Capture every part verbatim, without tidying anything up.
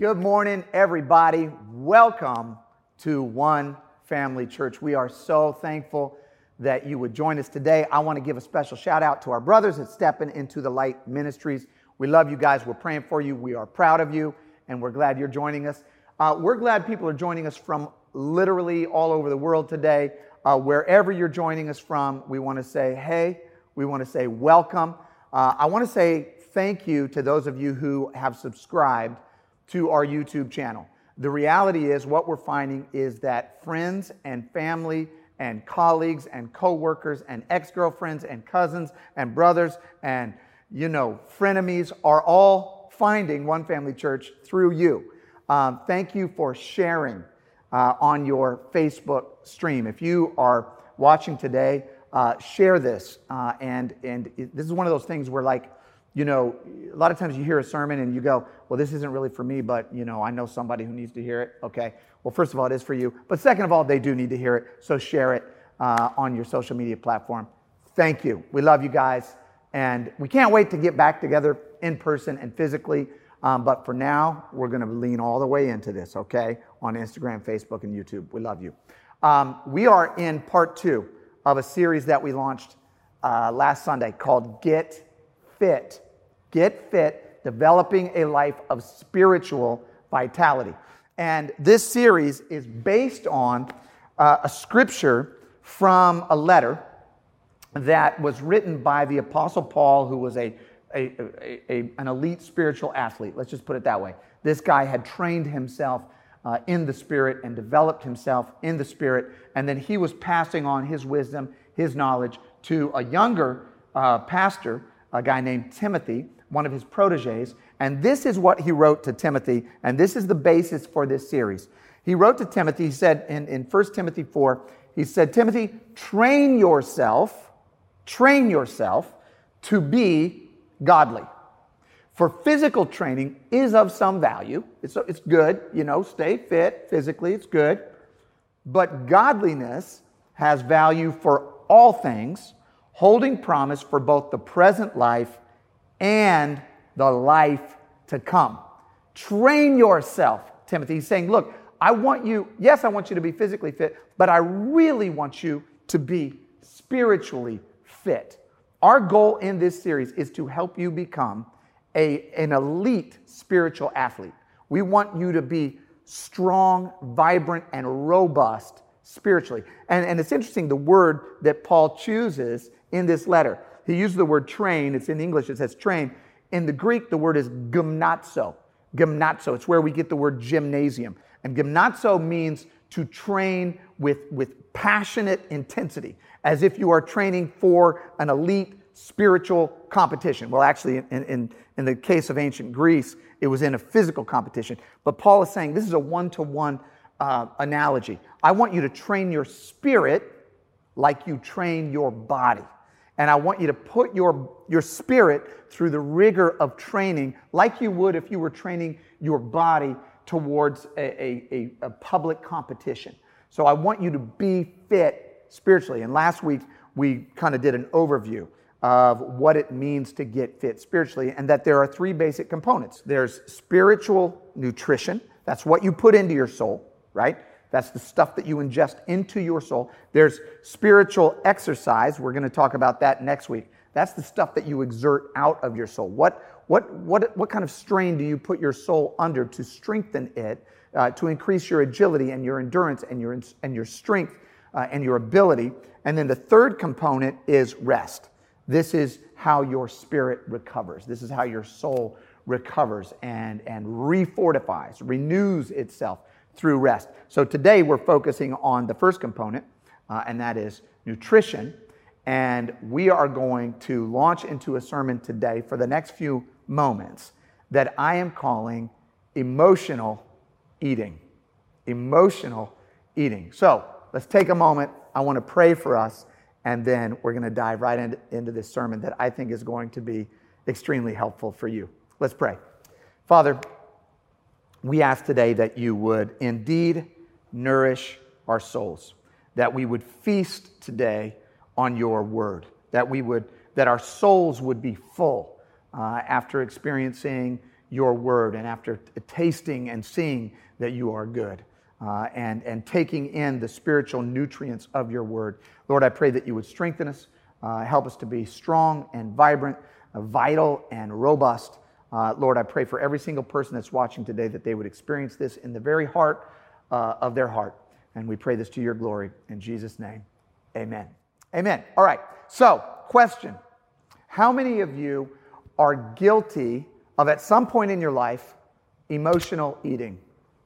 Good morning, everybody. Welcome to One Family Church. We are so thankful that you would join us today. I want to give a special shout out to our brothers at Stepping Into the Light Ministries. We love you guys. We're praying for you. We are proud of you, and we're glad you're joining us. Uh, we're glad people are joining us from literally all over the world today. Uh, wherever you're joining us from, we want to say, hey, we want to say welcome. Uh, I want to say thank you to those of you who have subscribed to our YouTube channel. The reality is what we're finding is that friends and family and colleagues and coworkers and ex-girlfriends and cousins and brothers and, you know, frenemies are all finding One Family Church through you. Um, thank you for sharing uh, on your Facebook stream. If you are watching today, uh, share this. Uh, and, and it, this is one of those things where, like, you know, a lot of times you hear a sermon and you go, well, this isn't really for me, but, you know, I know somebody who needs to hear it. Okay. Well, first of all, it is for you. But second of all, they do need to hear it. So share it uh, on your social media platform. Thank you. We love you guys. And we can't wait to get back together in person and physically. Um, but for now, we're going to lean all the way into this, okay, on Instagram, Facebook, and YouTube. We love you. Um, we are in part two of a series that we launched uh, last Sunday called Get Fit, Get Fit, Developing a Life of Spiritual Vitality. And this series is based on uh, a scripture from a letter that was written by the Apostle Paul, who was a, a, a, a an elite spiritual athlete. Let's just put it that way. This guy had trained himself uh, in the Spirit and developed himself in the Spirit, and then he was passing on his wisdom, his knowledge, to a younger uh, pastor, a guy named Timothy, one of his proteges, and this is what he wrote to Timothy, and this is the basis for this series. He wrote to Timothy, he said in, in First Timothy four, he said, Timothy, train yourself, train yourself to be godly. For physical training is of some value. It's, it's good, you know, stay fit physically, it's good. But godliness has value for all things, holding promise for both the present life and the life to come. Train yourself, Timothy. He's saying, look, I want you, yes, I want you to be physically fit, but I really want you to be spiritually fit. Our goal in this series is to help you become a, an elite spiritual athlete. We want you to be strong, vibrant, and robust spiritually. And, and it's interesting, the word that Paul chooses in this letter. He used the word train. It's in English. It says train. In the Greek, the word is gymnazo. Gymnazo. It's where we get the word gymnasium. And gymnazo means to train with, with passionate intensity, as if you are training for an elite spiritual competition. Well, actually, in, in, in the case of ancient Greece, it was in a physical competition. But Paul is saying this is a one-to-one uh, analogy. I want you to train your spirit like you train your body. And I want you to put your, your spirit through the rigor of training like you would if you were training your body towards a, a, a public competition. So I want you to be fit spiritually. And last week, we kind of did an overview of what it means to get fit spiritually and that there are three basic components. There's spiritual nutrition. That's what you put into your soul, right? That's the stuff that you ingest into your soul. There's spiritual exercise. We're going to talk about that next week. That's the stuff that you exert out of your soul. What what what what kind of strain do you put your soul under to strengthen it, uh, to increase your agility and your endurance and your and your strength uh, and your ability? And then the third component is rest. This is how your spirit recovers. This is how your soul recovers and and refortifies, renews itself through rest. So today we're focusing on the first component, uh, and that is nutrition. And we are going to launch into a sermon today for the next few moments that I am calling emotional eating. Emotional eating. So let's take a moment. I want to pray for us, and then we're going to dive right in, into this sermon that I think is going to be extremely helpful for you. Let's pray. Father, we ask today that you would indeed nourish our souls, that we would feast today on your word, that we would, that our souls would be full uh, after experiencing your word, and after t- tasting and seeing that you are good, uh, and, and taking in the spiritual nutrients of your word. Lord, I pray that you would strengthen us, uh, help us to be strong and vibrant, uh, vital and robust. Uh, Lord, I pray for every single person that's watching today that they would experience this in the very heart uh, of their heart. And we pray this to your glory. In Jesus' name, amen. Amen. All right, so question. How many of you are guilty of, at some point in your life, emotional eating?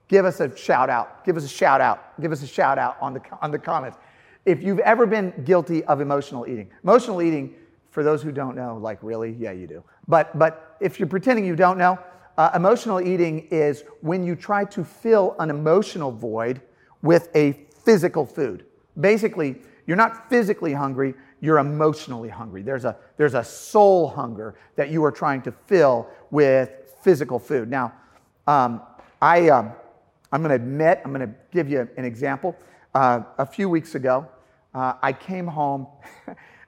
Give us a shout out. Give us a shout out. Give us a shout out on the on the comments. If you've ever been guilty of emotional eating. Emotional eating, for those who don't know, like really? Yeah, you do. But but if you're pretending you don't know, uh, emotional eating is when you try to fill an emotional void with a physical food. Basically, you're not physically hungry, you're emotionally hungry. There's a there's a soul hunger that you are trying to fill with physical food. Now, um, I um, I'm going to admit, I'm going to give you an example. Uh, a few weeks ago, uh, I came home,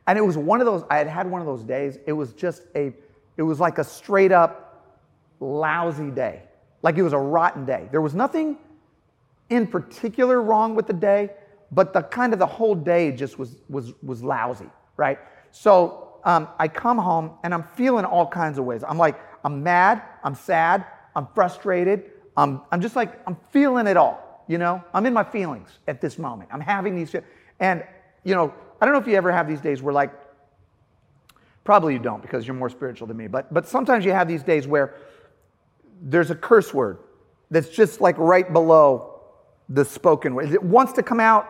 and it was one of those. I had had one of those days. It was just a, it was like a straight up lousy day. Like it was a rotten day. There was nothing in particular wrong with the day, but the kind of the whole day just was was was lousy, right? So um, I come home and I'm feeling all kinds of ways. I'm like, I'm mad, I'm sad, I'm frustrated. I'm I'm just like I'm feeling it all, you know. I'm in my feelings at this moment. I'm having these, and you know, I don't know if you ever have these days where, like, probably you don't because you're more spiritual than me. But but sometimes you have these days where there's a curse word that's just like right below the spoken word. It wants to come out,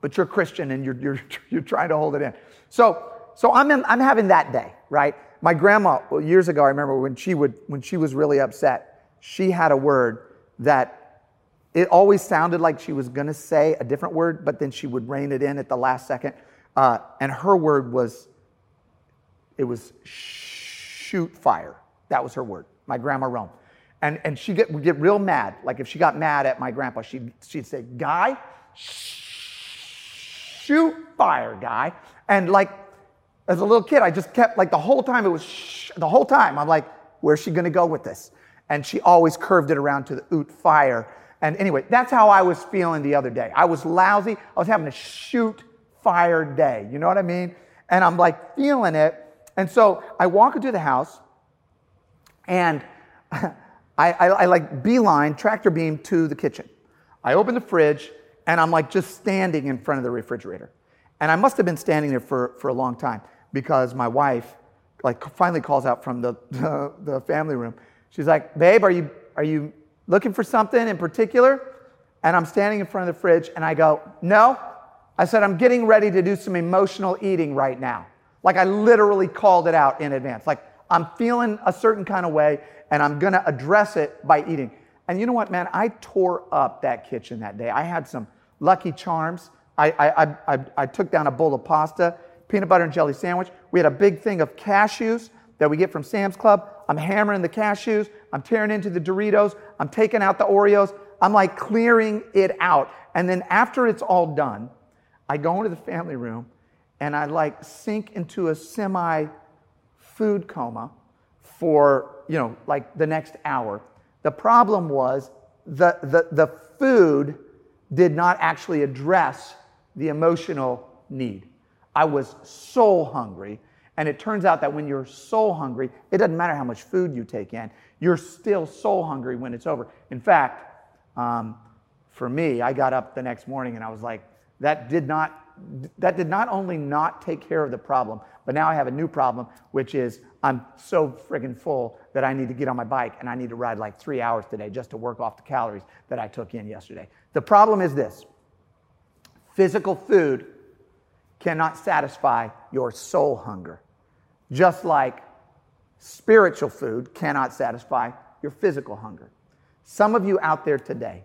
but you're Christian and you're you're you're trying to hold it in. So so I'm in, I'm having that day, right? My grandma, well, years ago, I remember when she would when she was really upset, she had a word that it always sounded like she was going to say a different word, but then she would rein it in at the last second. Uh, and her word was, it was shoot fire. That was her word. My grandma Rome. And and she get, would get real mad. Like if she got mad at my grandpa, she'd, she'd say, "Guy, shoot fire, Guy." And like as a little kid, I just kept, like the whole time it was, shh, the whole time I'm like, where's she going to go with this? And she always curved it around to the oot fire. And anyway, that's how I was feeling the other day. I was lousy. I was having a shoot fire day. You know what I mean? And I'm like feeling it. And so I walk into the house and I, I, I like beeline, tractor beam to the kitchen. I open the fridge and I'm like just standing in front of the refrigerator. And I must have been standing there for, for a long time because my wife like finally calls out from the, the, the family room. She's like, "Babe, are you are you looking for something in particular?" And I'm standing in front of the fridge and I go, "No." I said, "I'm getting ready to do some emotional eating right now." Like I literally called it out in advance. Like I'm feeling a certain kind of way and I'm going to address it by eating. And you know what, man? I tore up that kitchen that day. I had some Lucky Charms. I I I, I, I took down a bowl of pasta, peanut butter and jelly sandwich. We had a big thing of cashews that we get from Sam's Club. I'm hammering the cashews. I'm tearing into the Doritos. I'm taking out the Oreos. I'm like clearing it out. And then after it's all done, I go into the family room and I like sink into a semi food coma for, you know, like the next hour. The problem was the the the food did not actually address the emotional need. I was soul hungry. And it turns out that when you're soul hungry, it doesn't matter how much food you take in, you're still soul hungry when it's over. In fact, um, for me, I got up the next morning and I was like, that did not that did not only not take care of the problem, but now I have a new problem, which is I'm so friggin' full that I need to get on my bike and I need to ride like three hours today just to work off the calories that I took in yesterday. The problem is this: physical food cannot satisfy your soul hunger, just like spiritual food cannot satisfy your physical hunger. Some of you out there today,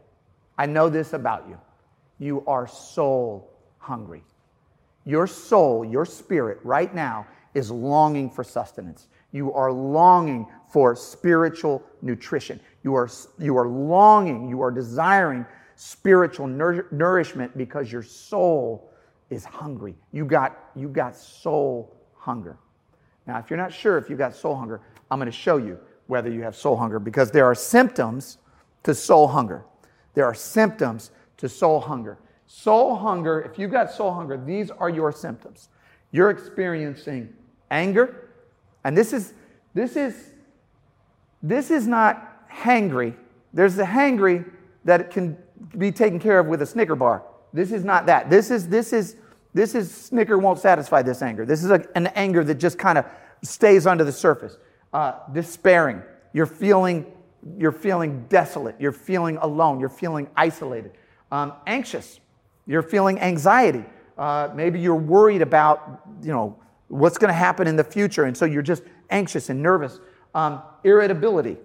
I know this about you. You are soul hungry. Your soul, your spirit right now is longing for sustenance. You are longing for spiritual nutrition. You are, you are longing, you are desiring spiritual nour- nourishment because your soul is hungry. You got, you got soul hunger. Now, if you're not sure if you've got soul hunger, I'm going to show you whether you have soul hunger, because there are symptoms to soul hunger. There are symptoms to soul hunger. Soul hunger, if you've got soul hunger, these are your symptoms. You're experiencing anger, and this is this is this is not hangry. There's the hangry that can be taken care of with a Snicker bar. This is not that. This is this is this is Snicker won't satisfy this anger. This is a, an anger that just kind of stays under the surface. Uh, despairing. You're feeling you're feeling desolate. You're feeling alone. You're feeling isolated. Um, anxious. You're feeling anxiety. Uh, maybe you're worried about, you know, what's going to happen in the future, and so you're just anxious and nervous. Um, irritability,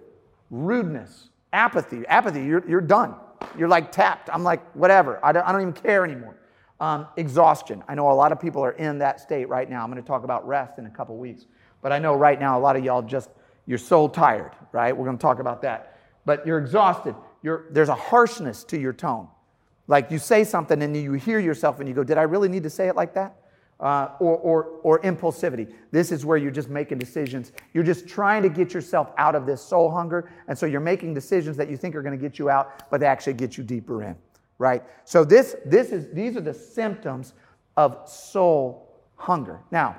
rudeness, apathy. Apathy, you're, you're done. You're like tapped. I'm like, whatever. I don't, I don't even care anymore. Um, exhaustion. I know a lot of people are in that state right now. I'm going to talk about rest in a couple weeks. But I know right now a lot of y'all just, you're so tired, right? We're going to talk about that. But you're exhausted. You're, there's a harshness to your tone. Like you say something and you hear yourself and you go, did I really need to say it like that? Uh, or, or, or impulsivity. This is where you're just making decisions. You're just trying to get yourself out of this soul hunger. And so you're making decisions that you think are going to get you out, but they actually get you deeper in, right? So this, this is, these are the symptoms of soul hunger. Now,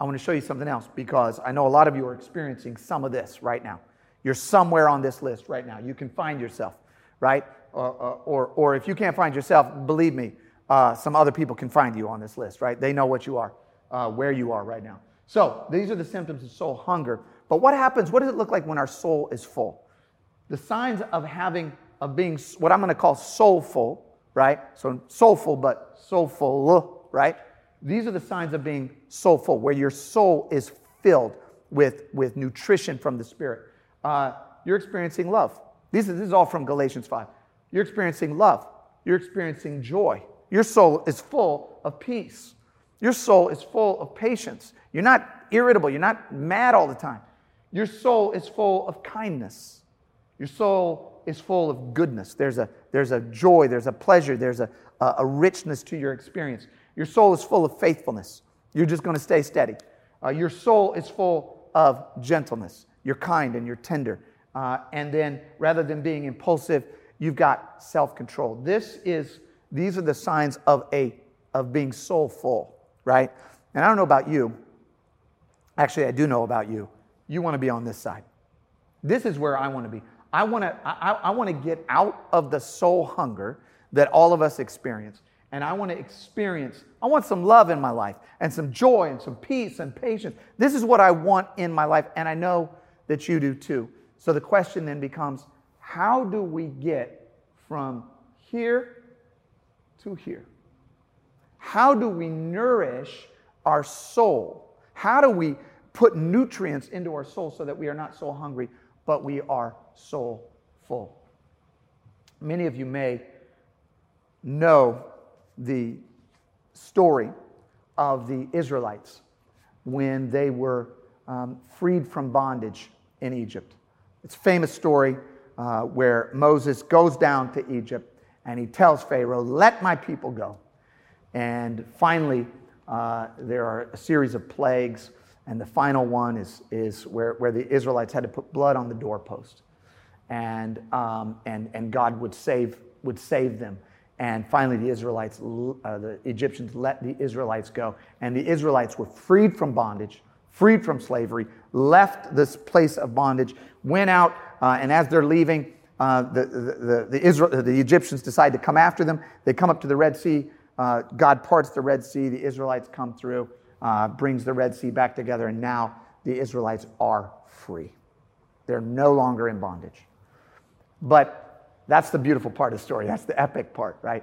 I want to show you something else, because I know a lot of you are experiencing some of this right now. You're somewhere on this list right now. You can find yourself, right? Or, or, or if you can't find yourself, believe me, uh, some other people can find you on this list, right? They know what you are, uh, where you are right now. So these are the symptoms of soul hunger. But what happens? What does it look like when our soul is full? The signs of having, of being what I'm going to call soulful, right? So soulful, but soulful, right? These are the signs of being soulful, where your soul is filled with, with nutrition from the Spirit. Uh, you're experiencing love. This is, this is all from Galatians five. You're experiencing love. You're experiencing joy. Your soul is full of peace. Your soul is full of patience. You're not irritable. You're not mad all the time. Your soul is full of kindness. Your soul is full of goodness. There's a, there's a joy. There's a pleasure. There's a, a, a richness to your experience. Your soul is full of faithfulness. You're just going to stay steady. Uh, your soul is full of gentleness. You're kind and you're tender. Uh, and then rather than being impulsive, you've got self-control. This is, these are the signs of a of being soulful, right? And I don't know about you. Actually, I do know about you. You want to be on this side. This is where I want to be. I want to I, I want to get out of the soul hunger that all of us experience, and I want to experience. I want some love in my life, and some joy, and some peace, and patience. This is what I want in my life, and I know that you do too. So the question then becomes, how do we get from here to here? How do we nourish our soul? How do we put nutrients into our soul so that we are not soul hungry, but we are soul full? Many of you may know the story of the Israelites when they were um, freed from bondage in Egypt. It's a famous story. Uh, where Moses goes down to Egypt and he tells Pharaoh, let my people go. And finally, uh, there are a series of plagues, and the final one is, is where, where the Israelites had to put blood on the doorpost. And, um, and, and God would save, would save them. And finally, the Israelites, uh, the Egyptians let the Israelites go. And the Israelites were freed from bondage, freed from slavery, left this place of bondage, went out, uh, and as they're leaving, uh, the, the, the, Israel, the Egyptians decide to come after them. They come up to the Red Sea. Uh, God parts the Red Sea. The Israelites come through, uh, brings the Red Sea back together, and now the Israelites are free. They're no longer in bondage. But that's the beautiful part of the story. That's the epic part, right?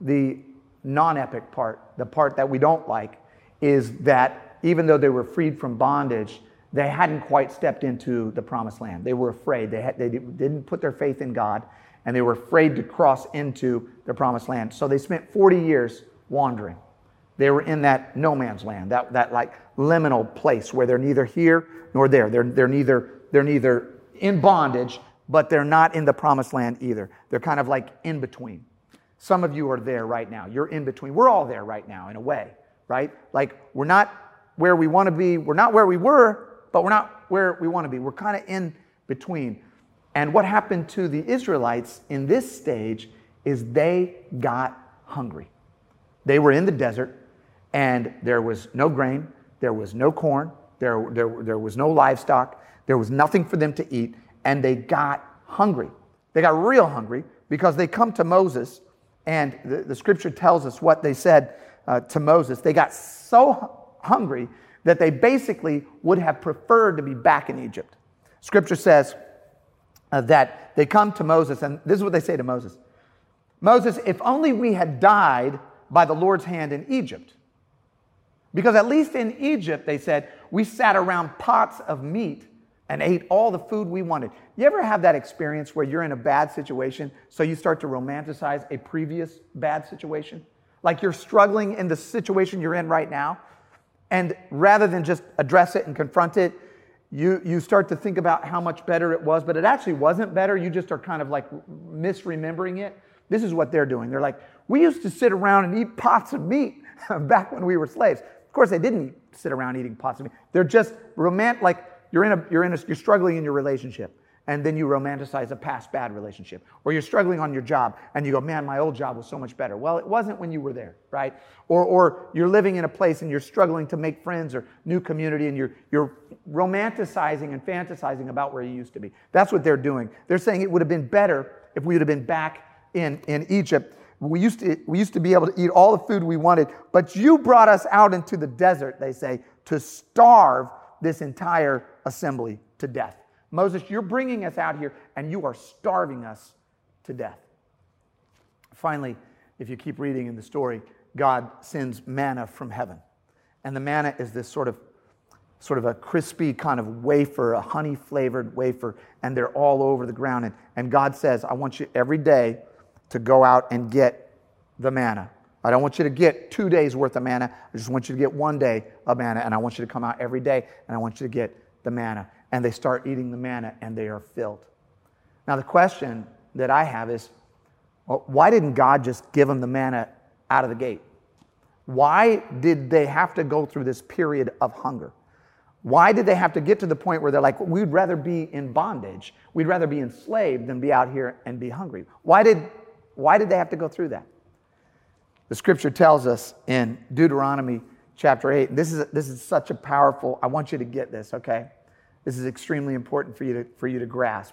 The non-epic part, the part that we don't like, is that even though they were freed from bondage, they hadn't quite stepped into the promised land. They were afraid. They, had, they didn't put their faith in God, and they were afraid to cross into the promised land. So they spent forty years wandering. They were in that no man's land, that, that like liminal place where they're neither here nor there. They're, they're, neither, they're neither in bondage, but they're not in the promised land either. They're kind of like in between. Some of you are there right now. You're in between. We're all there right now in a way, right? Like we're not where we want to be. We're not where we were, but we're not where we want to be. We're kind of in between. And what happened to the Israelites in this stage is they got hungry. They were in the desert, and there was no grain, there was no corn, there, there, there was no livestock, there was nothing for them to eat, and they got hungry. They got real hungry because they come to Moses, and the, the scripture tells us what they said uh, to Moses. They got so hungry that they basically would have preferred to be back in Egypt. Scripture says uh, that they come to Moses, and this is what they say to Moses. Moses, if only we had died by the Lord's hand in Egypt. Because at least in Egypt, they said, we sat around pots of meat and ate all the food we wanted. You ever have that experience where you're in a bad situation, so you start to romanticize a previous bad situation? Like you're struggling in the situation you're in right now, and rather than just address it and confront it, you, you start to think about how much better it was, but it actually wasn't better. You just are kind of like misremembering it. This is what they're doing. They're like, we used to sit around and eat pots of meat back when we were slaves. Of course, they didn't sit around eating pots of meat. They're just romantic, like you're in a, you're in a, you're struggling in your relationship, and then you romanticize a past bad relationship, or you're struggling on your job, and you go, man, my old job was so much better. Well, it wasn't when you were there, right? Or, or you're living in a place and you're struggling to make friends or new community, and you're, you're romanticizing and fantasizing about where you used to be. That's what they're doing. They're saying it would have been better if we would have been back in, in Egypt. We used to, we used to be able to eat all the food we wanted, but you brought us out into the desert, they say, to starve this entire assembly to death. Moses, you're bringing us out here, and you are starving us to death. Finally, if you keep reading in the story, God sends manna from heaven. And the manna is this sort of sort of a crispy kind of wafer, a honey-flavored wafer, and they're all over the ground. And, and God says, I want you every day to go out and get the manna. I don't want you to get two days worth of manna. I just want you to get one day of manna, and I want you to come out every day, and I want you to get the manna. And they start eating the manna, and they are filled. Now, the question that I have is, well, why didn't God just give them the manna out of the gate? Why did they have to go through this period of hunger? Why did they have to get to the point where they're like, we'd rather be in bondage, we'd rather be enslaved than be out here and be hungry? Why did, why did they have to go through that? The scripture tells us in Deuteronomy chapter eight, and this is, this is such a powerful, I want you to get this, okay? This is extremely important for you to, for you to grasp.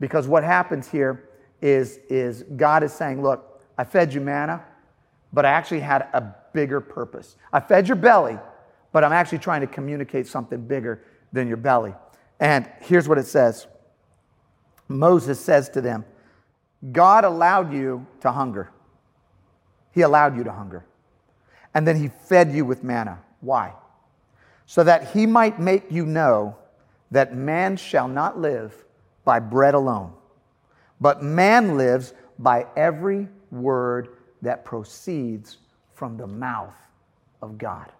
Because what happens here is, is God is saying, look, I fed you manna, but I actually had a bigger purpose. I fed your belly, but I'm actually trying to communicate something bigger than your belly. And here's what it says. Moses says to them, God allowed you to hunger. He allowed you to hunger. And then he fed you with manna. Why? So that he might make you know that man shall not live by bread alone, but man lives by every word that proceeds from the mouth of God.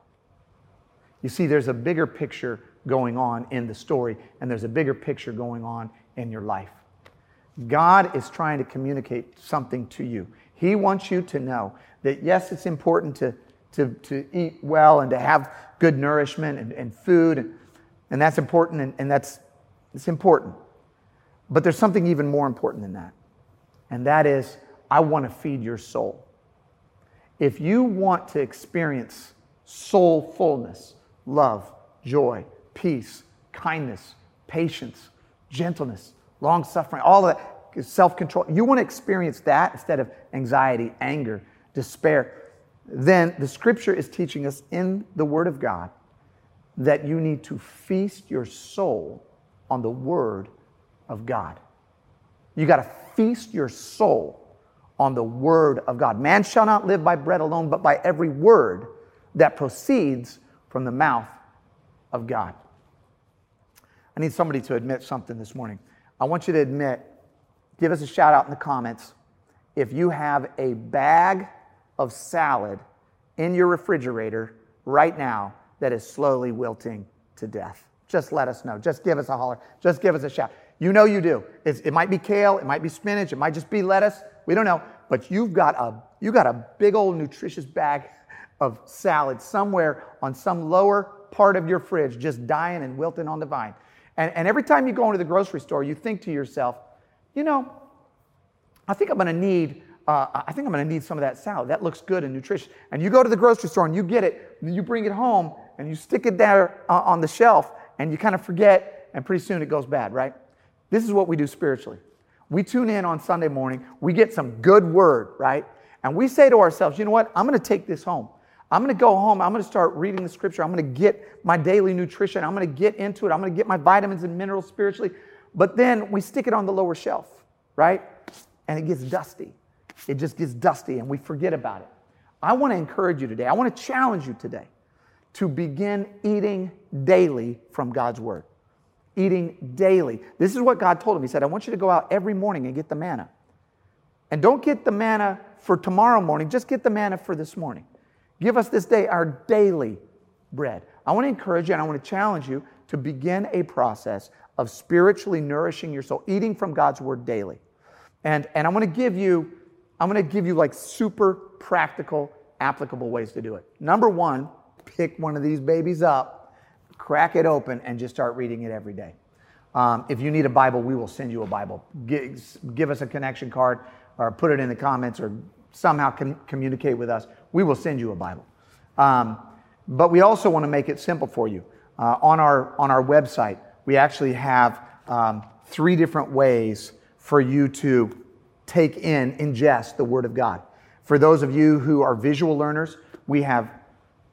You see, there's a bigger picture going on in the story, and there's a bigger picture going on in your life. God is trying to communicate something to you. He wants you to know that, yes, it's important to, to, to eat well and to have good nourishment and, and food, and, and that's important, and, and that's it's important. But there's something even more important than that, and that is, I want to feed your soul. If you want to experience soul fullness, love, joy, peace, kindness, patience, gentleness, long-suffering, all of that, self-control. You want to experience that instead of anxiety, anger, despair. Then the scripture is teaching us in the Word of God that you need to feast your soul on the Word of God. You got to feast your soul on the Word of God. Man shall not live by bread alone, but by every word that proceeds from the mouth of God. I need somebody to admit something this morning. I want you to admit, give us a shout out in the comments, if you have a bag of salad in your refrigerator right now that is slowly wilting to death. Just let us know. Just give us a holler. Just give us a shout. You know you do. It's, it might be kale. It might be spinach. It might just be lettuce. We don't know. But you've got a, you've got a big old nutritious bag of salad somewhere on some lower part of your fridge just dying and wilting on the vine. And, and every time you go into the grocery store, you think to yourself, you know, I think I'm going to need, uh, I think I'm going to need some of that salad. That looks good and nutritious. And you go to the grocery store and you get it, and you bring it home and you stick it there uh, on the shelf, and you kind of forget, and pretty soon it goes bad, right? This is what we do spiritually. We tune in on Sunday morning. We get some good word, right? And we say to ourselves, you know what? I'm going to take this home. I'm going to go home. I'm going to start reading the scripture. I'm going to get my daily nutrition. I'm going to get into it. I'm going to get my vitamins and minerals spiritually. But then we stick it on the lower shelf, right? And it gets dusty. It just gets dusty, and we forget about it. I want to encourage you today. I want to challenge you today to begin eating daily from God's word. Eating daily. This is what God told him. He said, I want you to go out every morning and get the manna. And don't get the manna for tomorrow morning. Just get the manna for this morning. Give us this day our daily bread. I want to encourage you, and I want to challenge you to begin a process of spiritually nourishing your soul, eating from God's word daily. And, and I'm going to give you, I'm going to give you like super practical, applicable ways to do it. Number one, pick one of these babies up, crack it open, and just start reading it every day. Um, if you need a Bible, we will send you a Bible. Give, give us a connection card, or put it in the comments, or somehow com- communicate with us. We will send you a Bible. Um, but we also want to make it simple for you. Uh, on our on our website, we actually have um, three different ways for you to take in, ingest the Word of God. For those of you who are visual learners, we have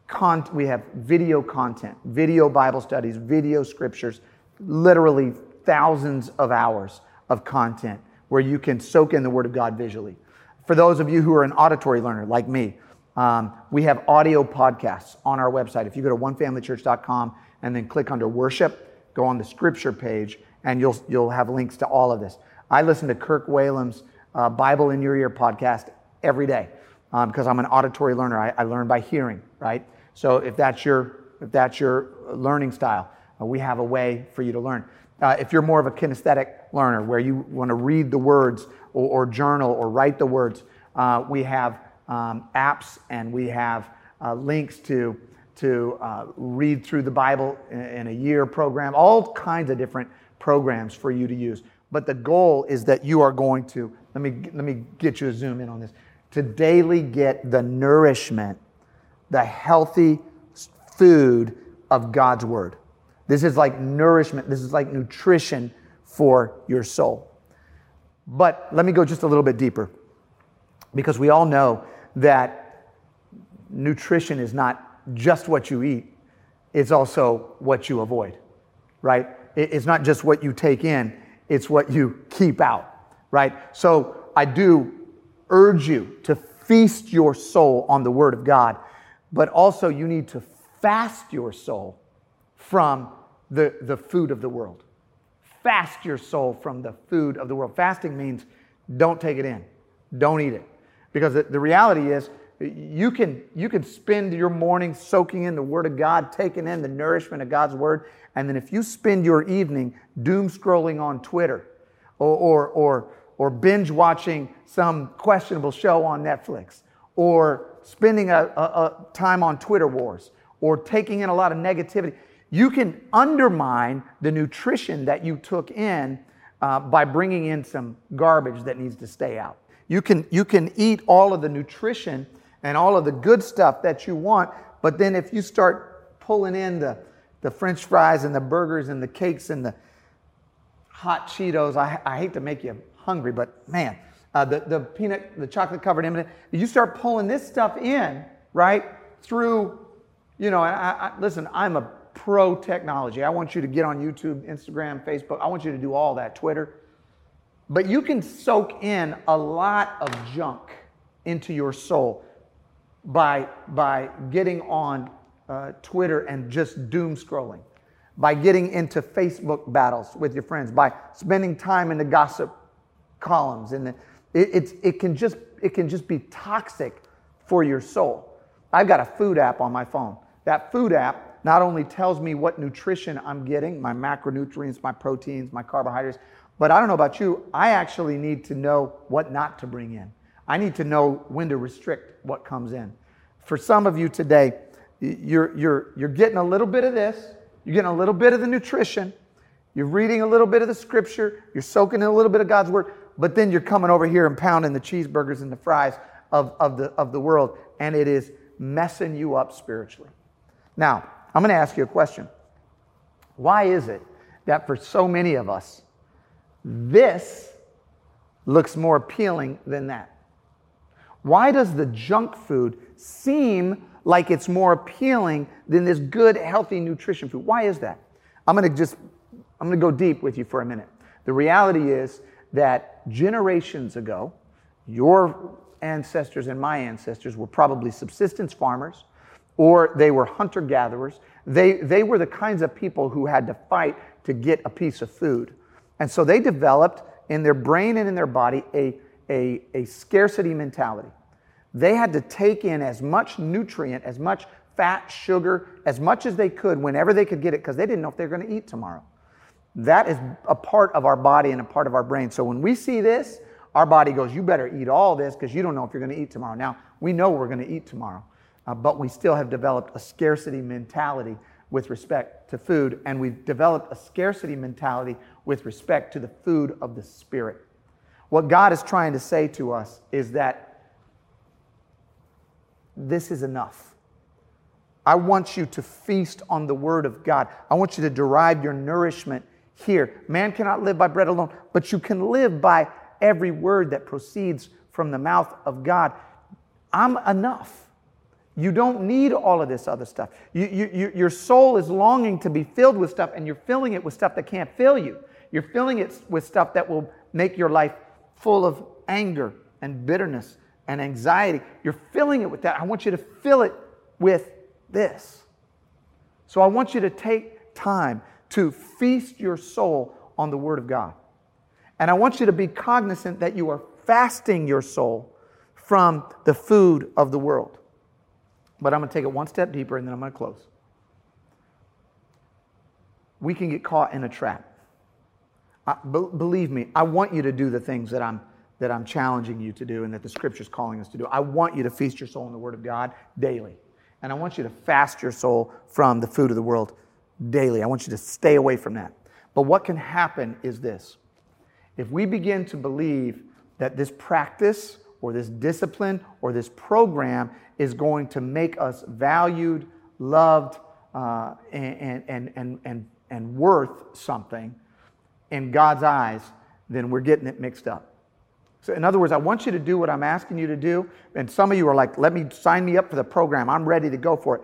Con- we have video content, video Bible studies, video scriptures, literally thousands of hours of content where you can soak in the Word of God visually. For those of you who are an auditory learner like me, um, we have audio podcasts on our website. If you go to one family church dot com and then click under worship, go on the scripture page, and you'll you'll have links to all of this. I listen to Kirk Whalum's uh, Bible in Your Ear podcast every day because um, I'm an auditory learner. I, I learn by hearing, right? So if that's your if that's your learning style, uh, we have a way for you to learn. Uh, if you're more of a kinesthetic learner, where you want to read the words or, or journal or write the words, uh, we have um, apps, and we have uh, links to to uh, read through the Bible in, in a year program, all kinds of different programs for you to use. But the goal is that you are going to, let me let me get you to zoom in on this, to daily get the nourishment, the healthy food of God's word. This is like nourishment. This is like nutrition for your soul. But let me go just a little bit deeper, because we all know that nutrition is not just what you eat. It's also what you avoid, right? It's not just what you take in. It's what you keep out, right? So I do urge you to feast your soul on the word of God. But also you need to fast your soul from the, the food of the world. Fast your soul from the food of the world. Fasting means don't take it in. Don't eat it. Because the, the reality is you can, you can spend your morning soaking in the Word of God, taking in the nourishment of God's Word, and then if you spend your evening doom scrolling on Twitter or, or, or, or binge watching some questionable show on Netflix, or spending a, a, a time on Twitter wars, or taking in a lot of negativity, you can undermine the nutrition that you took in uh, by bringing in some garbage that needs to stay out. You can you can eat all of the nutrition and all of the good stuff that you want, but then if you start pulling in the, the French fries and the burgers and the cakes and the hot Cheetos, I, I hate to make you hungry, but man, Uh, the, the peanut, the chocolate covered M and M. You start pulling this stuff in, right? Through, you know, I, I, listen, I'm a pro technology. I want you to get on YouTube, Instagram, Facebook. I want you to do all that, Twitter. But you can soak in a lot of junk into your soul by, by getting on uh, Twitter and just doom scrolling, by getting into Facebook battles with your friends, by spending time in the gossip columns, and the It, it's, it can just it can just be toxic for your soul. I've got a food app on my phone. That food app not only tells me what nutrition I'm getting, my macronutrients, my proteins, my carbohydrates, but I don't know about you, I actually need to know what not to bring in. I need to know when to restrict what comes in. For some of you today, you're, you're, you're getting a little bit of this. You're getting a little bit of the nutrition. You're reading a little bit of the scripture. You're soaking in a little bit of God's word. But then you're coming over here and pounding the cheeseburgers and the fries of, of, the, of the world. And it is messing you up spiritually. Now, I'm going to ask you a question. Why is it that for so many of us, this looks more appealing than that? Why does the junk food seem like it's more appealing than this good, healthy nutrition food? Why is that? I'm going to just, I'm going to go deep with you for a minute. The reality is that generations ago, your ancestors and my ancestors were probably subsistence farmers, or they were hunter-gatherers. They, they were the kinds of people who had to fight to get a piece of food. And so they developed in their brain and in their body a, a, a scarcity mentality. They had to take in as much nutrient, as much fat, sugar, as much as they could whenever they could get it, because they didn't know if they were going to eat tomorrow. That is a part of our body and a part of our brain. So when we see this, our body goes, you better eat all this because you don't know if you're going to eat tomorrow. Now, we know we're going to eat tomorrow, uh, but we still have developed a scarcity mentality with respect to food, and we've developed a scarcity mentality with respect to the food of the Spirit. What God is trying to say to us is that this is enough. I want you to feast on the Word of God. I want you to derive your nourishment here. Man cannot live by bread alone, but you can live by every word that proceeds from the mouth of God. I'm enough. You don't need all of this other stuff. You, you, you, your soul is longing to be filled with stuff, and you're filling it with stuff that can't fill you. You're filling it with stuff that will make your life full of anger and bitterness and anxiety. You're filling it with that. I want you to fill it with this. So I want you to take time to feast your soul on the Word of God. And I want you to be cognizant that you are fasting your soul from the food of the world. But I'm going to take it one step deeper, and then I'm going to close. We can get caught in a trap. I, be, believe me, I want you to do the things that I'm that I'm challenging you to do and that the Scripture's calling us to do. I want you to feast your soul on the Word of God daily. And I want you to fast your soul from the food of the world daily. I want you to stay away from that. But what can happen is this. If we begin to believe that this practice or this discipline or this program is going to make us valued, loved, uh, and, and, and, and, and worth something in God's eyes, then we're getting it mixed up. So in other words, I want you to do what I'm asking you to do. And some of you are like, let me sign me up for the program. I'm ready to go for it.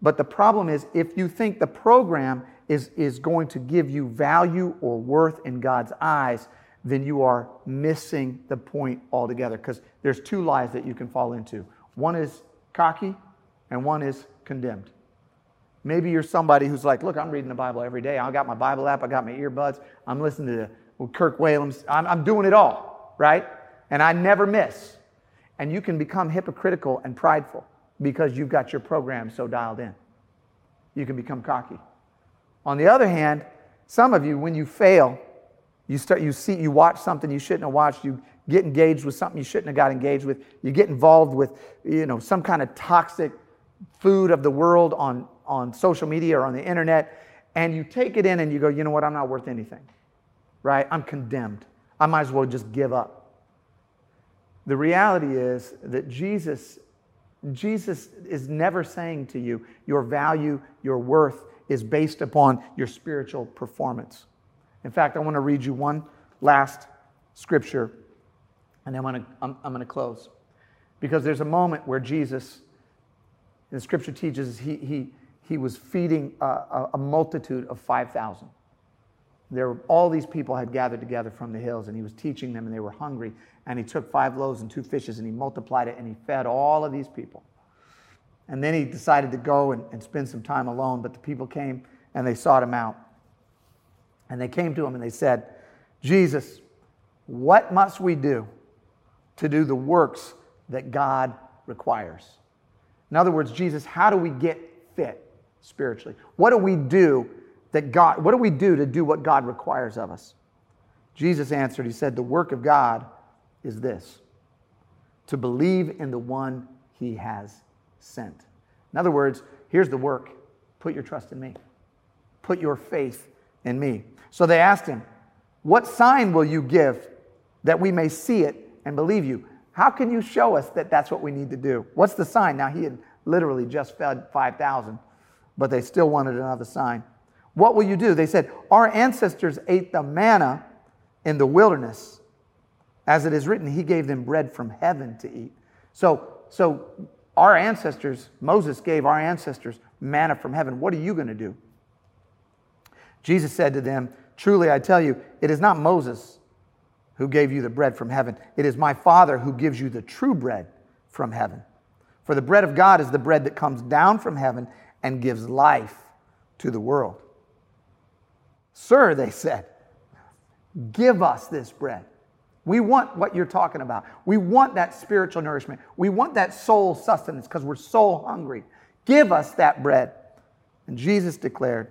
But the problem is, if you think the program is, is going to give you value or worth in God's eyes, then you are missing the point altogether, because there's two lies that you can fall into. One is cocky and one is condemned. Maybe you're somebody who's like, look, I'm reading the Bible every day. I got my Bible app. I got my earbuds. I'm listening to the Kirk Whalum. I'm, I'm doing it all, right? And I never miss. And you can become hypocritical and prideful because you've got your program so dialed in. You can become cocky. On the other hand, some of you, when you fail, You start, you see, you watch something you shouldn't have watched. You get engaged with something you shouldn't have got engaged with. You get involved with, you know, some kind of toxic food of the world on, on social media or on the internet, and you take it in and you go, you know what? I'm not worth anything, right? I'm condemned. I might as well just give up. The reality is that Jesus, Jesus is never saying to you, your value, your worth is based upon your spiritual performance. In fact, I want to read you one last scripture, and then I'm going to, I'm, I'm going to close. Because there's a moment where Jesus, the scripture teaches, he, he, he was feeding a, a multitude of five thousand. There were, all these people had gathered together from the hills, and he was teaching them, and they were hungry. And he took five loaves and two fishes, and he multiplied it, and he fed all of these people. And then he decided to go and, and spend some time alone, but the people came, and they sought him out. And they came to him and they said, Jesus, what must we do to do the works that God requires? In other words, Jesus, how do we get fit spiritually? What do we do that God, what do we do to do what God requires of us? Jesus answered, he said, the work of God is this, to believe in the one he has sent. In other words, Here's the work. Put your trust in me. Put your faith in me. So they asked him, what sign will you give that we may see it and believe you? How can you show us that that's what we need to do? What's the sign? Now, he had literally just fed five thousand, but they still wanted another sign. What will you do? They said, our ancestors ate the manna in the wilderness. As it is written, he gave them bread from heaven to eat. So, so our ancestors, Moses gave our ancestors manna from heaven. What are you going to do? Jesus said to them, truly I tell you, it is not Moses who gave you the bread from heaven. It is my Father who gives you the true bread from heaven. For the bread of God is the bread that comes down from heaven and gives life to the world. Sir, they said, give us this bread. We want what you're talking about. We want that spiritual nourishment. We want that soul sustenance because we're soul hungry. Give us that bread. And Jesus declared,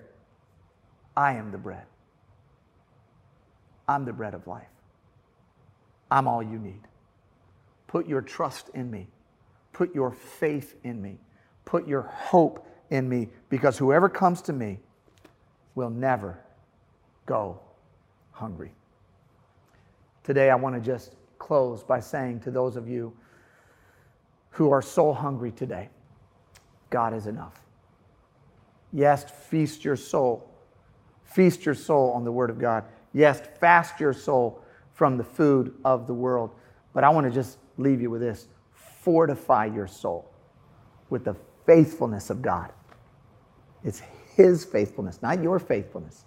I am the bread. I'm the bread of life. I'm all you need. Put your trust in me. Put your faith in me. Put your hope in me, because whoever comes to me will never go hungry. Today, I want to just close by saying to those of you who are soul hungry today, God is enough. Yes, feast your soul. Feast your soul on the Word of God. Yes, fast your soul from the food of the world. But I want to just leave you with this. Fortify your soul with the faithfulness of God. It's His faithfulness, not your faithfulness,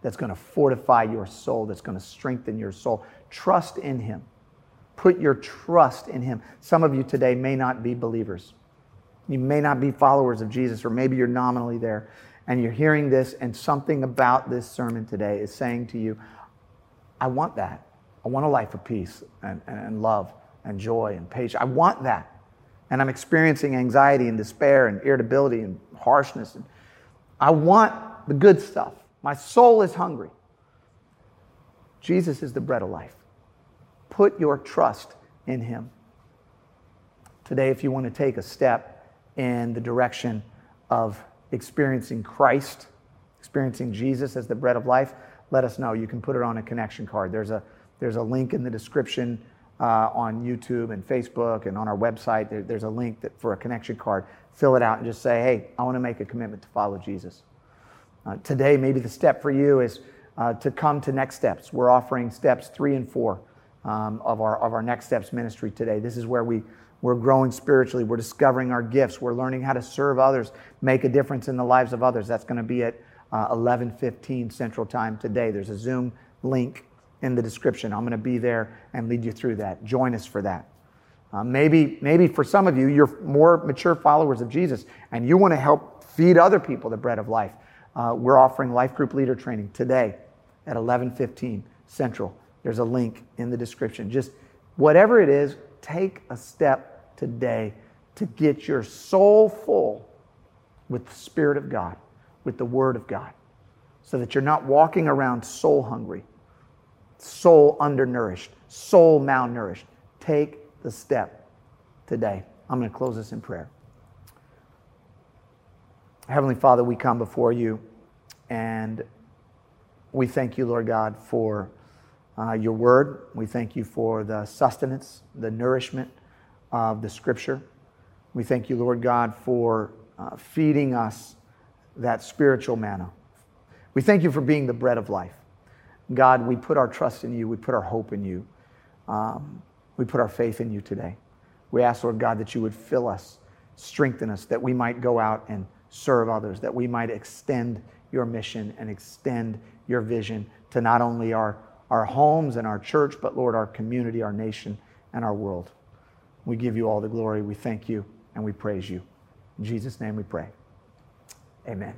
that's going to fortify your soul, that's going to strengthen your soul. Trust in Him. Put your trust in Him. Some of you today may not be believers. You may not be followers of Jesus, or maybe you're nominally there, and you're hearing this, and something about this sermon today is saying to you, I want that. I want a life of peace and, and love and joy and patience. I want that. And I'm experiencing anxiety and despair and irritability and harshness. And I want the good stuff. My soul is hungry. Jesus is the bread of life. Put your trust in Him. Today, if you want to take a step in the direction of experiencing Christ, experiencing Jesus as the bread of life, let us know. You can put it on a connection card. There's a There's a link in the description uh, on YouTube and Facebook and on our website. There, there's a link that for a connection card. Fill it out and just say, hey, I want to make a commitment to follow Jesus. Uh, today, maybe the step for you is uh, to come to Next Steps. We're offering steps three and four um, of our of our Next Steps ministry today. This is where we, we're growing spiritually. We're discovering our gifts. We're learning how to serve others, make a difference in the lives of others. That's going to be at uh, eleven fifteen Central Time today. There's a Zoom link in the description. I'm going to be there and lead you through that. Join us for that. Uh, maybe, maybe for some of you, you're more mature followers of Jesus and you want to help feed other people the bread of life. Uh, we're offering life group leader training today at eleven fifteen Central. There's a link in the description. Just whatever it is, take a step today to get your soul full with the Spirit of God, with the Word of God, so that you're not walking around soul hungry, soul undernourished, soul malnourished. Take the step today. I'm going to close this in prayer. Heavenly Father, we come before you and we thank you, Lord God, for uh, your word. We thank you for the sustenance, the nourishment of the Scripture. We thank you, Lord God, for uh, feeding us that spiritual manna. We thank you for being the bread of life. God, we put our trust in you. We put our hope in you. Um, we put our faith in you today. We ask, Lord God, that you would fill us, strengthen us, that we might go out and serve others, that we might extend your mission and extend your vision to not only our, our homes and our church, but, Lord, our community, our nation, and our world. We give you all the glory. We thank you, and we praise you. In Jesus' name we pray. Amen.